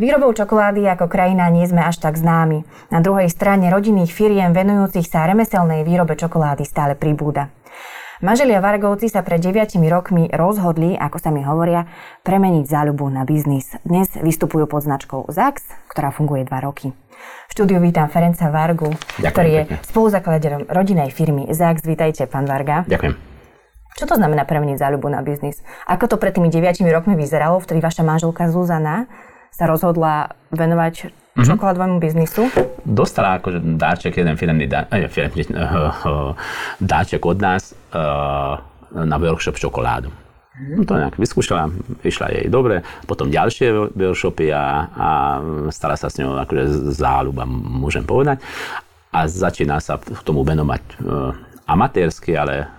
Výrobou čokolády ako krajina nie sme až tak známi. Na druhej strane rodinných firiem venujúcich sa remeselnej výrobe čokolády stále pribúda. Manželia Vargovci sa pred 9 rokmi rozhodli, ako sa mi hovoria, premeniť záľubu na biznis. Dnes vystupujú pod značkou ZAX, ktorá funguje 2 roky. V štúdiu vítam Ferenca Vargu, ktorý je spoluzakladateľom rodinnej firmy ZAX. Vítajte, pán Varga. Ďakujem. Čo to znamená premeniť záľubu na biznis? Ako to pred tými 9 rokmi vyzeralo, vtedy vaša manželka Zuzana sa rozhodla venovať čokoládovému biznisu? Dostala akože dáček, jeden dáček od nás na workshop čokoládu. To nejak vyskúšala, išla jej dobre, potom ďalšie workshopy a stala sa s ňou akože záľuba, môžem povedať. A začína sa k tomu venovať amatérsky, ale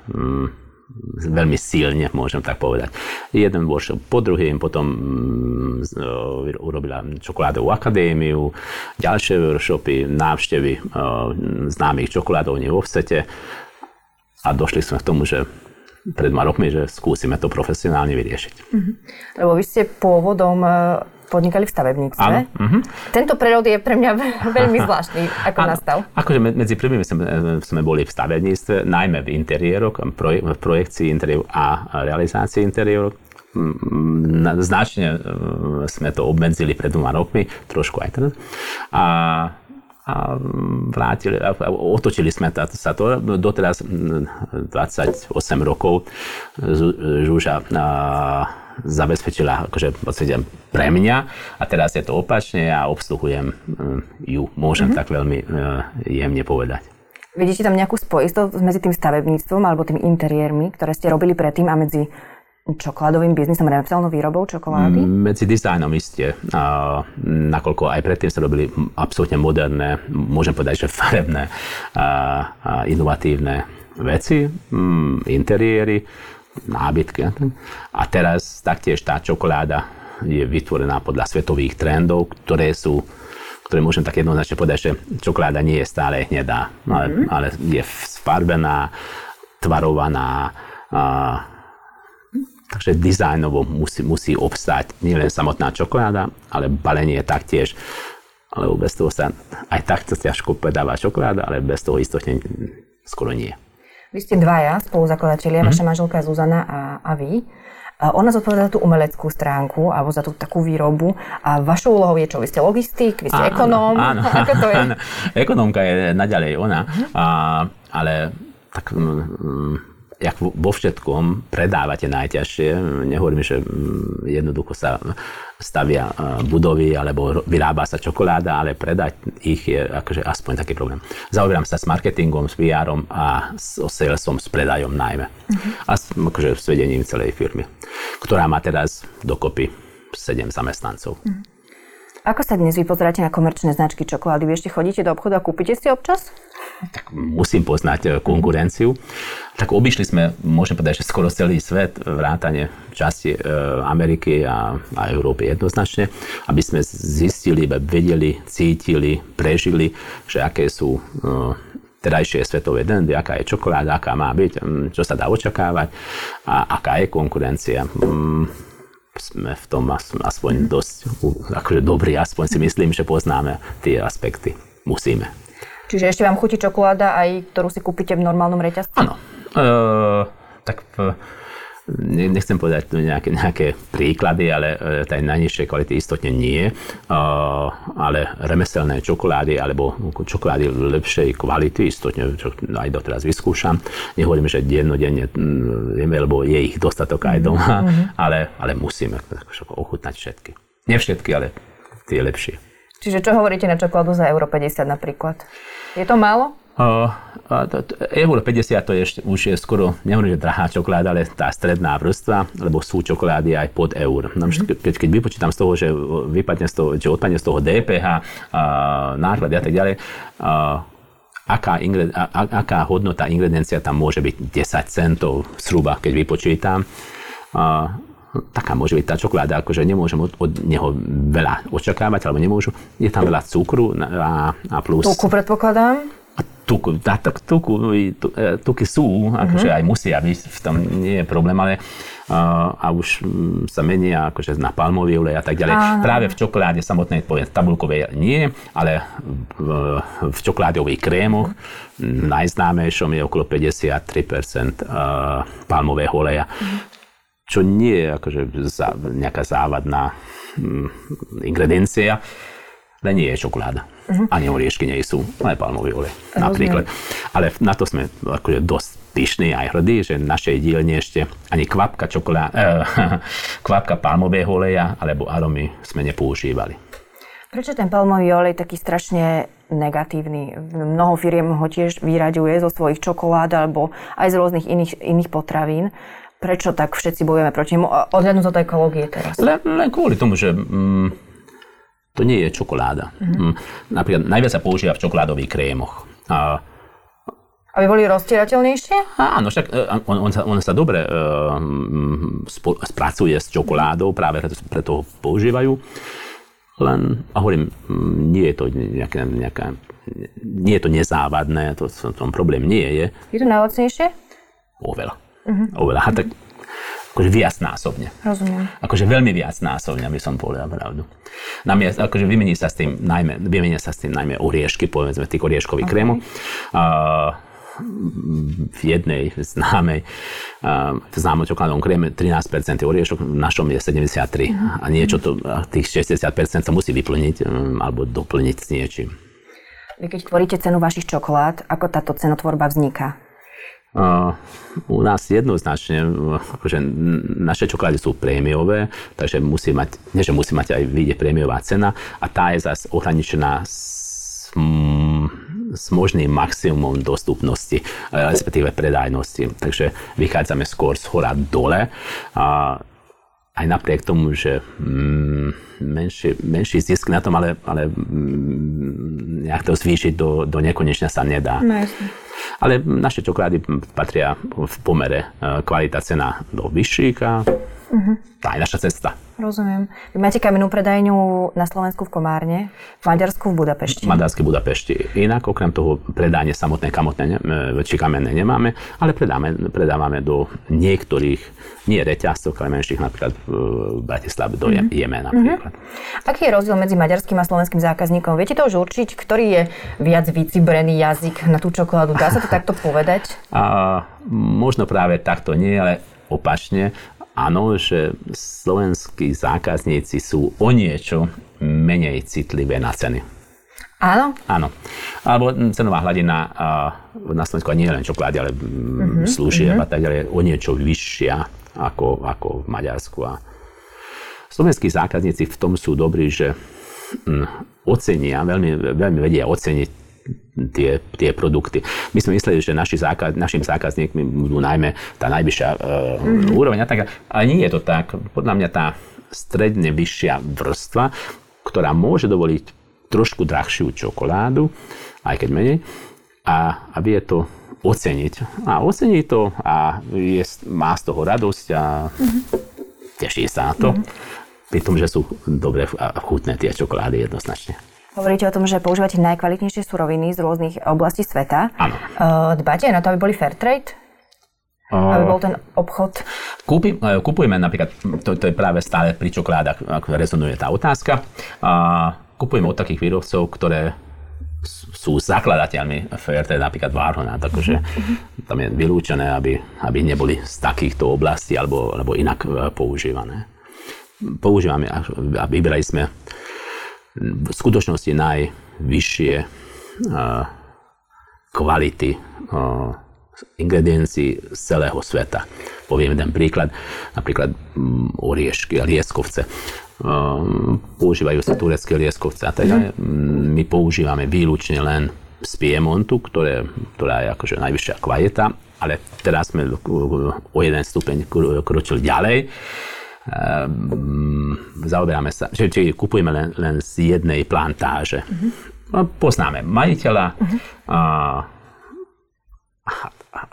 veľmi silne, môžem tak povedať. Jeden workshop po druhým, potom urobila čokoládovú akadémiu, ďalšie workshopy, návštevy známych čokoládovní vo svete a došli sme k tomu, že pred 2 rokmi, že skúsime to profesionálne vyriešiť. Uh-huh. Lebo vy ste pôvodom podnikali v stavebníctve. Uh-huh. Tento prerod je pre mňa veľmi zvláštny, ako nastal. Akože medzi prvými sme boli v stavebníctve, najmä v interiéroch, v projekcii interiérov a realizácii interiérov. Značne sme to obmedzili pred 2 rokmi, trošku aj teraz. A vrátili, otočili sme sa to. Doteraz 28 rokov Žuža zabezpečila akože pre mňa a teraz je to opačne a obsluhujem ju, môžem tak veľmi jemne povedať. Vidíte tam nejakú spojistosť medzi tým stavebníctvom alebo tým interiérmi, ktoré ste robili predtým a medzi čokoládovým biznisom, remeselnou výrobou čokolády? Medzi dizajnom isté, nakoľko aj predtým sa robili absolútne moderné, môžem povedať, že farebné, inovatívne veci, interiéry, nábytky. A teraz taktiež tá čokoláda je vytvorená podľa svetových trendov, ktoré môžem tak jednoznačne povedať, že čokoláda nie je stále hnedá, ale je farbená, tvarovaná, takže dizajnovo musí obstáť nielen samotná čokoláda, ale balenie taktiež. Lebo bez toho sa aj takto ťažko predáva čokoláda, ale bez toho istotne skoro nie. Vy ste dvaja spoluzakladatelia, vaša manželka Zuzana a vy. Ona zodpovedá za tú umeleckú stránku alebo za tú takú výrobu. A vašou úlohou je čo? Vy ste logistik, vy ste ekonóm. Áno, ako to je? Áno. Ekonómka je naďalej ona, ale tak... Jak vo všetkom predávate najťažšie, nehovorím, že jednoducho sa stavia budovy alebo vyrába sa čokoláda, ale predať ich je akože aspoň taký problém. Zaoberám sa s marketingom, s PR-om a s salesom, s predajom najmä. A s akože svedením celej firmy, ktorá má teraz dokopy 7 zamestnancov. Ako sa dnes vy pozeráte na komerčné značky čokolády? Vy ešte chodíte do obchodu a kúpite si občas? Tak musím poznať konkurenciu. Tak obišli sme, môžem povedať, že skoro celý svet, vrátane časti Ameriky a Európy jednoznačne, aby sme zistili, vedeli, cítili, prežili, že aké sú terajšie svetové trendy, aká je čokoláda, aká má byť, čo sa dá očakávať a aká je konkurencia. Sme v tom aspoň dosť akože dobrí, aspoň si myslím, že poznáme tie aspekty. Musíme. Čiže ešte vám chutí čokoláda aj, ktorú si kúpite v normálnom reťazci? Áno. Tak nechcem povedať nejaké príklady, ale tej najnižšej kvality istotne nie. Ale remeselné čokolády alebo čokolády lepšej kvality istotne, čo aj doteraz vyskúšam. Nehovorím, že dennodenne, lebo je ich dostatok aj doma, ale musíme ochutnať všetky. Nie všetky, ale tie lepšie. Čiže čo hovoríte na čokoládu za euro 50 napríklad? Je to málo? Euro 50 to je, už je skoro, nehovorím, že drahá čokoláda, ale tá stredná vrstva, lebo sú čokolády aj pod eur. Keď vypočítam z toho, že odpadne z toho DPH, náklady a tak ďalej, aká hodnota ingrediencia tam môže byť 10 centov zhruba, keď vypočítam. Taká môže byť tá čokoláda, akože nemôžem od neho veľa očakávať, alebo nemôžu. Je tam veľa cukru a plus... Tuku predpokladám? tuky sú, akože aj musia byť, v tom nie je problém, ale a už sa menia akože na palmový olej a tak ďalej. Aha. Práve v čokoláde samotnej, poviem, tabulkovej nie, ale v čokoládových krémoch najznámejšom je okolo 53% palmového oleja. Čo nie je akože nejaká závadná ingrediencia, ale nie je čokoláda. Ani oriešky nie sú, ale palmový olej napríklad. Ale na to sme akože dosť pyšní aj hrdí, že v našej dielne ešte ani kvapka palmového oleja alebo aromy sme nepoužívali. Prečo ten palmový olej taký strašne negatívny? Mnoho firiem ho tiež vyraďuje zo svojich čokolád alebo aj z rôznych iných potravín. Prečo tak všetci bojujeme proti nemu? Odhľadnúť od ekológie teraz. Len kvôli tomu, že to nie je čokoláda. Napríklad najviac sa používa v čokoládových krémoch. Aby boli rozstierateľnejšie? Áno, však on sa dobre spracuje s čokoládou, práve preto ho používajú. Len, a hovorím, nie je to nejaká, nie je to nezávadné, to v tom problém nie je. Je to najlacnejšie? Oveľa. Tak akože viacnásobne. Rozumiem. Akože veľmi viacnásobne, aby som povedal pravdu. Akože vymenia sa s tým najmä oriešky, povedzme tých orieškových krémov. V jednej známej čokoládovej kréme 13% oriešok, v našom je 73%. A niečo to, tých 60% sa musí vyplniť alebo doplniť s niečím. Vy keď tvoríte cenu vašich čokolád, ako táto cenotvorba vzniká? U nás jednoznačne, akože naše čokolády sú prémiové, takže musí mať aj vyjde prémiová cena a tá je zase ohraničená s možným maximum dostupnosti, respektíve predajnosti. Takže vychádzame skôr z hora dole. Aj napriek tomu, že menší zisk na tom, ale nejak to zvýšiť do nekonečna sa nedá. Ale naše čokolády patria v pomere kvalita cena do vyšších a tá je naša cesta. Rozumiem. Vy máte kamennú predajňu na Slovensku v Komárne, v Maďarsku v Budapešti. Inak okrem toho predajne samotné kamenné nemáme, ale predávame do niektorých, nie reťazcov, ale menších, napríklad v Bratislave, do Jemena napríklad. Aký je rozdiel medzi maďarským a slovenským zákazníkom? Viete to už určiť, ktorý je viac vycibrený jazyk na tú čokoládu? Dá sa to takto povedať? Možno práve takto nie, ale opačne. Áno, že slovenskí zákazníci sú o niečo menej citlivé na ceny. Áno. Alebo cenová hladina na Slovensku nie je len čokolády, ale služieb a tak ďalej, o niečo vyššia ako v Maďarsku. A slovenskí zákazníci v tom sú dobrí, že ocenia, veľmi, veľmi vedia oceniť tie produkty. My sme mysleli, že našim zákazníkmi budú najmä tá najvyššia úroveň a tak, ale nie je to tak. Podľa mňa tá stredne vyššia vrstva, ktorá môže dovoliť trošku drahšiu čokoládu, aj keď menej, a vie to oceniť. A ocení to a má z toho radosť a teší sa na to. Pri tom, že sú dobre a chutné tie čokolády jednoznačne. Hovoríte o tom, že používate najkvalitnejšie suroviny z rôznych oblastí sveta. Áno. Dbáte na to, aby boli fair trade? Aby bol ten obchod? Kupujeme napríklad, to je práve stále pri čokoládach, ako rezonuje tá otázka. Kupujeme od takých výrobcov, ktoré sú zakladateľmi fair trade, napríklad Valrhona, takže tam je vylúčené, aby neboli z takýchto oblastí alebo inak používané. Používame a vybrali sme v skutočnosti najvyššie kvality ingrediencií z celého sveta. Poviem jeden príklad, napríklad oriešky a lieskovce. Používajú sa turecké lieskovce a teda my používame výlučne len z Piemontu, ktorá je akože najvyššia kvalita, ale teraz sme o jeden stupeň kročili ďalej. Zaoberáme sa, čiže kupujeme len z jednej plantáže. Poznáme majiteľa a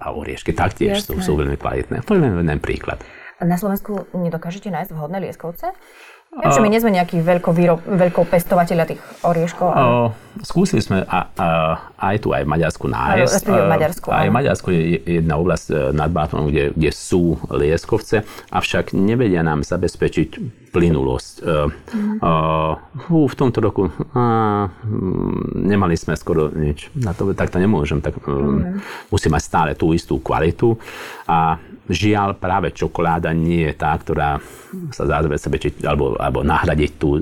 oriešky taktiež sú veľmi kvalitné. To je len príklad. Na Slovensku nedokážete nájsť vhodné lieskovce? Takže my nie sme nejaký veľký pestovateľa tých orieškov. Ale... skúsili sme aj tu, aj v Maďarsku nájsť. Aj v Maďarsku je jedna oblasť nad Bátonom, kde sú lieskovce, avšak nevedia nám zabezpečiť plynulosť. V tomto roku nemali sme skoro nič. Na to takto nemôžem. Tak, musí mať stále tú istú kvalitu. A žiaľ, práve čokoláda nie je tá, ktorá sa dá zabezpečiť alebo nahradiť tú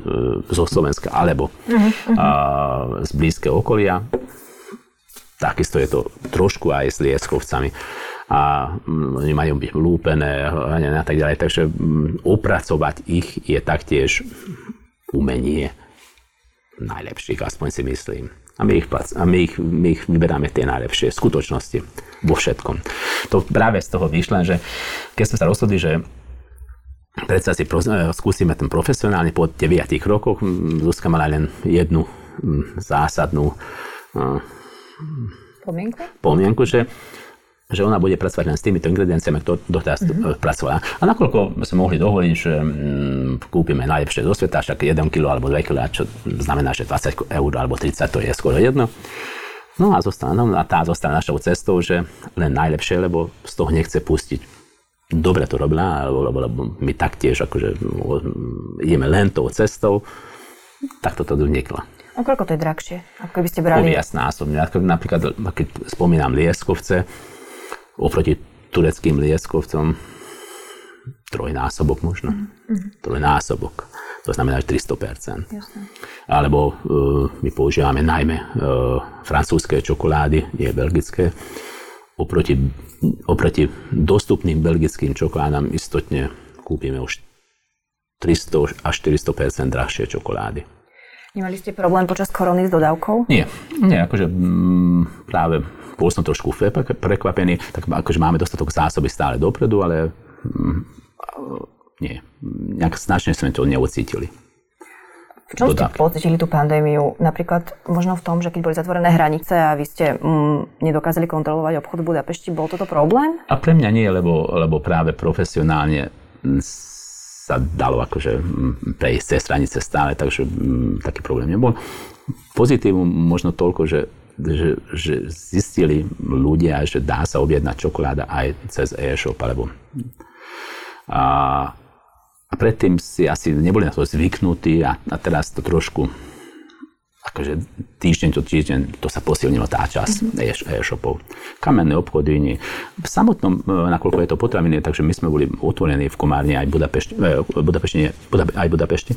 zo Slovenska alebo z blízkeho okolia. Takisto je to trošku aj s lieskovcami. A oni majú byť lúpené a tak ďalej. Takže opracovať ich je taktiež umenie najlepších, aspoň si myslím. A my ich vyberáme tie najlepšie skutočnosti vo všetkom. To práve z toho vyšlo, že keď sme sa rozhodli, že predsa si skúsime ten profesionálny, po 9 rokoch Zuzka mala len jednu zásadnú pomienku, že ona bude pracovať len s týmito ingredienciami, ktoré doteraz pracovala. A nakoľko sme mohli dohovoriť, že kúpime najlepšie zo sveta, však 1 kg alebo 2 kg, čo znamená, že 20 eur alebo 30, to je skoro jedno. No a tá zostala našou cestou, že len najlepšie, lebo z toho nechce pustiť. Dobre to robila, lebo my taktiež akože ideme len tou cestou, tak toto vzniklo. A koľko to je drahšie, ako by ste brali? Viacnásobne. Napríklad, keď spomínam lieskovce, oproti tureckým lieskovcom trojnásobok možno. Trojnásobok. To znamená, že 300%. Jasne. Alebo my používame najmä francúzske čokolády, nie belgické. Oproti dostupným belgickým čokoládám istotne kúpime už 300 až 400% drahšie čokolády. Nemali ste problém počas korony s dodávkou? Nie, akože práve bol som trošku prekvapený, tak akože máme dostatok zásoby stále dopredu, ale nie, nejak značne sme to neocítili. V čom ste pocítili tú pandémiu? Napríklad možno v tom, že keď boli zatvorené hranice a vy ste nedokázali kontrolovať obchod v Budapešti, bol toto problém? A pre mňa nie, lebo práve profesionálne sa dalo akože prejsť cez hranice stále, takže taký problém nebol. Pozitívum možno toľko, že zistili ľudia, že dá sa objednať čokoláda aj cez e-shop alebo... A predtým si asi neboli na to zvyknutí a teraz to trošku, akože týždeň, to sa posilnilo tá časť e-shopov. Kamenné obchody, nie. V samotnom, nakoľko je to potraviny, takže my sme boli otvorení v Komárne aj Budapešti.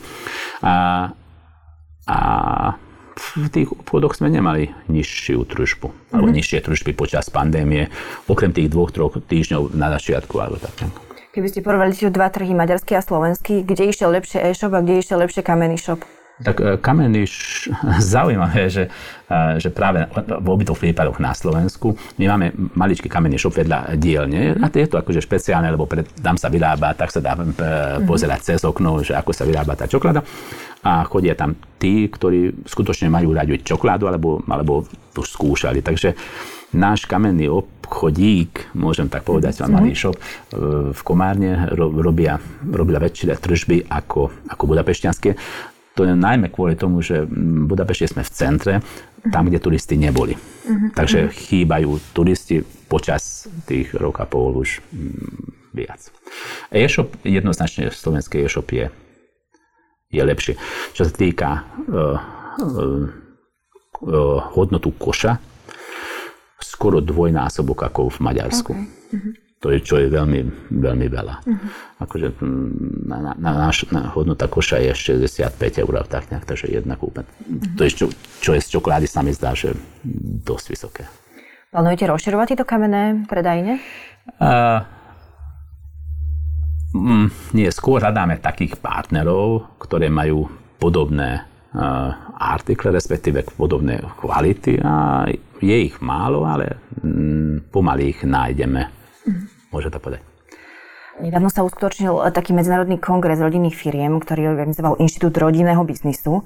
A v tých obchodoch sme nemali nižšiu tržbu, alebo nižšie tržby počas pandémie, okrem tých 2-3 týždňov na začiatku alebo tak. Keby ste porovali tie dva trhy, maďarský a slovenský, kde išiel lepšie e-shop a kde išiel lepšie kamenný shop? Tak kamenný zaujímavé, že práve v obytoch prípadoch na Slovensku my máme maličký kamenný shop vedľa dielne a to je to akože špeciálne, lebo tam sa vyrába, tak sa dá pozerať cez okno, že ako sa vyrába tá čokoláda a chodia tam tí, ktorí skutočne majú radi čokoládu alebo už skúšali, takže náš kamenný obchodík, môžem tak povedať, malý shop v Komárne robila väčšie tržby ako budapešťanské. To je najmä kvôli tomu, že v Budapešti sme v centre, tam, kde turisti neboli. Takže chýbajú turisti počas tých rok a pol už viac. E-shop, jednoznačne slovenský e-shop je lepšie. Čo sa týka hodnotu koša, skoro dvojnásobok ako v Maďarsku. To je, čo je veľmi, veľmi veľa. Akože na hodnota koša je 65 eur, tak nejak, takže jedna kúpa. To je, čo je z čokolády, sa mi zdá, že dosť vysoké. Plánujete rozširovať tieto kamenné predajne? Nie, skôr hľadáme takých partnerov, ktoré majú podobné artikle, respektíve podobné kvality a je ich málo, ale pomaly ich nájdeme, môže to povedať. Nedávno sa uskutočnil taký medzinárodný kongres rodinných firiem, ktorý organizoval Inštitút rodinného biznisu.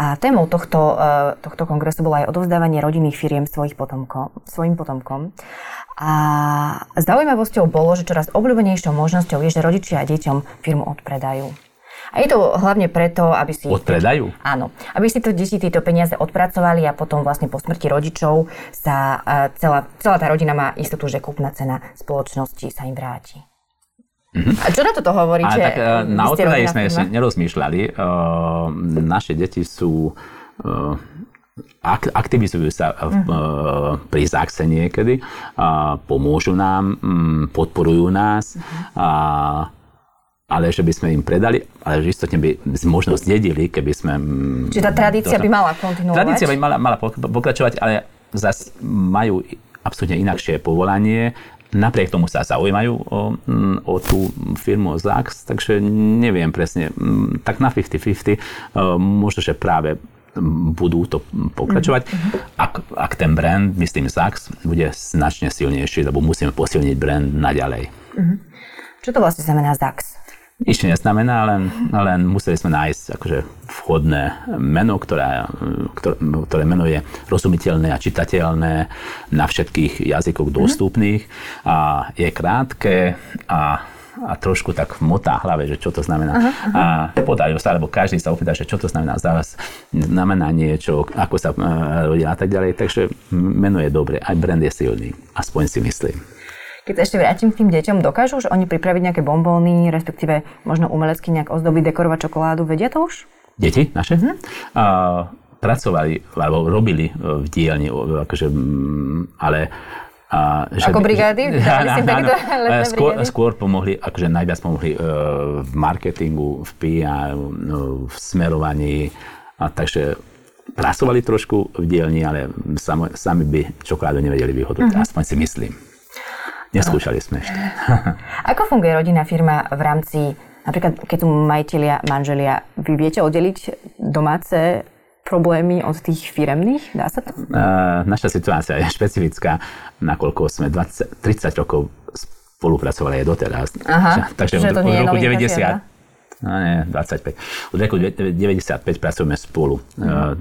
A témou tohto kongresu bolo aj odovzdávanie rodinných firiem svojim potomkom. A zaujímavosťou bolo, že čoraz obľúbenejšou možnosťou je, že rodičia a deťom firmu odpredajú. A je to hlavne preto, aby si... Odpredajú? Áno. Aby si to deti tieto peniaze odpracovali a potom vlastne po smrti rodičov sa celá tá rodina má istotu, že kúpna cena spoločnosti sa im vráti. Mm-hmm. A čo na toto hovoríte? Tak na odpredaji sme ešte nerozmýšľali. Naše deti sú... aktivizujú sa pri ZAX-e niekedy, pomôžu nám, podporujú nás, ale že by sme im predali, ale že istotne by možno zdedili, keby sme... Čiže tá tradícia by mala kontinuovať? Tradícia by mala pokračovať, ale zase majú absolútne inakšie povolanie, napriek tomu sa zaujímajú o tú firmu ZAX, takže neviem presne, tak na 50-50, možno, že práve budú to pokračovať. Ak ten brand, myslím ZAX, bude značne silnejší, lebo musíme posilniť brand naďalej. Čo to vlastne znamená ZAX? Nič neznamená, len museli sme nájsť akože vhodné meno, ktoré meno je rozumiteľné a čitateľné na všetkých jazykoch dostupných a je krátke a trošku tak motá hlave, že čo to znamená. A podajú sa, alebo každý sa opýta, že čo to znamená ZAX, znamená niečo, ako sa rodila a tak ďalej. Takže meno je dobre, aj brand je silný, aspoň si myslím. Keď sa ešte vrátim k tým deťom, dokážu už oni pripraviť nejaké bombóny, respektíve možno umelecky nejak ozdobiť, dekorovať čokoládu, vedia to už? Deti naše? Pracovali, alebo robili v dielni, akože, ale... Ako brigády? Skôr pomohli, akože najviac pomohli v marketingu, v PR, v smerovaní, a takže pracovali trošku v dielni, ale sami by čokoládu nevedeli vyhodnúť, aspoň si myslím. Neskúšali sme ešte. Ako funguje rodinná firma v rámci, napríklad keď tu majitelia, manželia, vy viete oddeliť domáce problémy od tých firemných? Dá sa to? Naša situácia je špecifická, nakoľko sme 30 rokov spolupracovali aj doteraz. Takže od roku 25. Od roku 95 pracujeme spolu.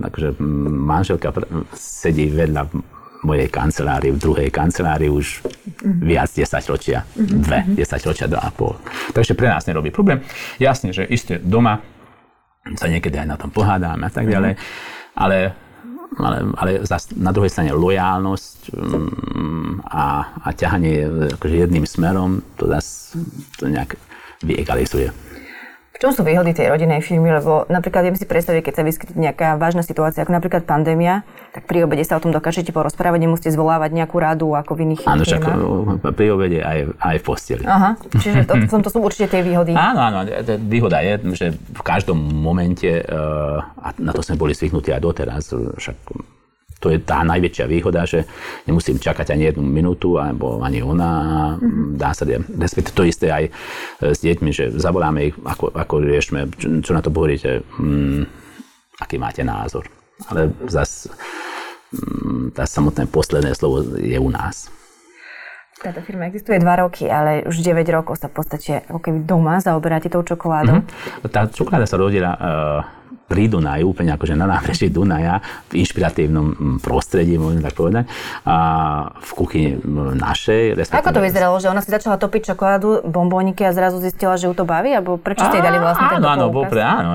Takže manželka sedí vedľa mojej kancelárii, v druhej kancelárii už viac 10 ročia. 2,5. Takže pre nás nerobí problém. Jasne, že iste doma sa niekedy aj na tom pohádame a tak ďalej, ale na druhej strane lojálnosť a ťahanie akože jedným smerom, to zase to nejak vyegalizuje. V čom sú výhody tej rodinej firmy? Lebo napríklad viem si predstaviť, keď sa vyskytí nejaká vážna situácia, ako napríklad pandémia, tak pri obede sa o tom dokážete porozprávať, nemusíte zvolávať nejakú radu ako v iných firmách. Áno, však pri obede aj v posteli. Čiže to sú určite tie výhody. Áno, výhoda je, že v každom momente, a na to sme boli zvyknutí aj doteraz, však to je tá najväčšia výhoda, že nemusím čakať ani jednu minútu, alebo ani ona, dá sa respektíve to isté aj s deťmi, že zavoláme ich, ako riešme, čo na to hovoríte, aký máte názor. Ale zase tá samotné posledné slovo je u nás. Táto firma existuje 2 roky, ale už 9 rokov sa v podstate ako keby doma zaoberáte tou čokoládou. Tá čokoláda sa rodila pri Dunaji, úplne akože na nábreží Dunaja, v inšpiratívnom prostredí, môžem tak povedať, a v kuchyni našej. Ako to vyzeralo, že ona si začala topiť čokoládu, bombóniky a zrazu zistila, že ju to baví? Alebo prečo ste jej dali vlastne tento poukaz? Áno,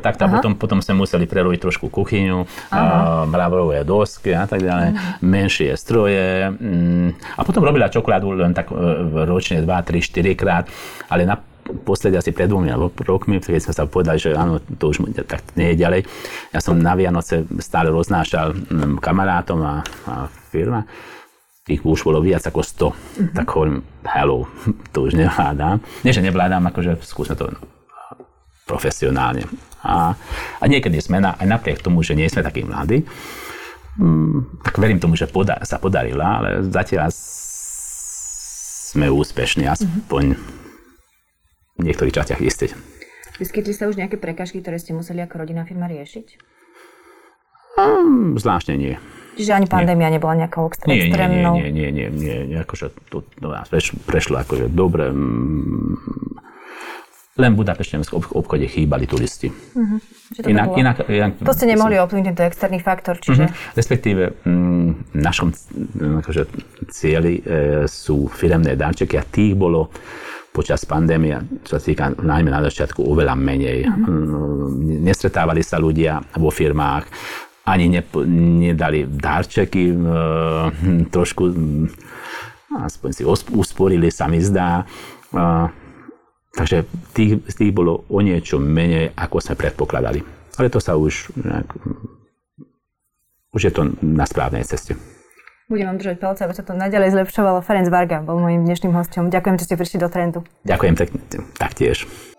takto. Potom sme museli prerobiť trošku kuchyňu, mravorové dosky a tak ďalej, menšie stroje. A potom robila čokoládu len tak ročne 2, 3, 4 krát, ale naposledy asi pred 2 rokmi, keď sme sa povedali, že áno, to už tak nie je ďalej. Ja som na Vianoce stále roznášal kamarátom a firma. Ich už bolo viac ako 100. Tak hovorím, hello, to už nevládam. Nie, že nevládam, akože skúsme to profesionálne. A niekedy sme, aj napriek tomu, že nie sme takí mladí, tak verím tomu, že sa podarila, ale zatiaľ sme úspešní, aspoň v niektorých častiach isté. Vyskytli sa už nejaké prekažky, ktoré ste museli ako rodinná firma riešiť? Zvláštne nie. Čiže ani pandémia nebola nejakou extrémnou? Nie, akože to prešlo akože dobre. Len v Budapešťanskom obchode chýbali turisti. Inak to ste nemohli ovplyvniť tento externý faktor, čiže... Respektíve v našom akože, cieli sú firemné darčeky a tých bolo počas pandémie, čo sa týka najmä na začiatku, oveľa menej. Nestretávali sa ľudia vo firmách, ani nedali darčeky, trošku aspoň si usporili, sa mi zdá. Takže tých bolo o niečo menej, ako sme predpokladali. Ale to sa už je to na správnej ceste. Budem vám držať palce, aby sa to naďalej zlepšovalo. Ferenc Varga bol mojím dnešným hosťom. Ďakujem, že ste prišli do Trendu. Ďakujem taktiež.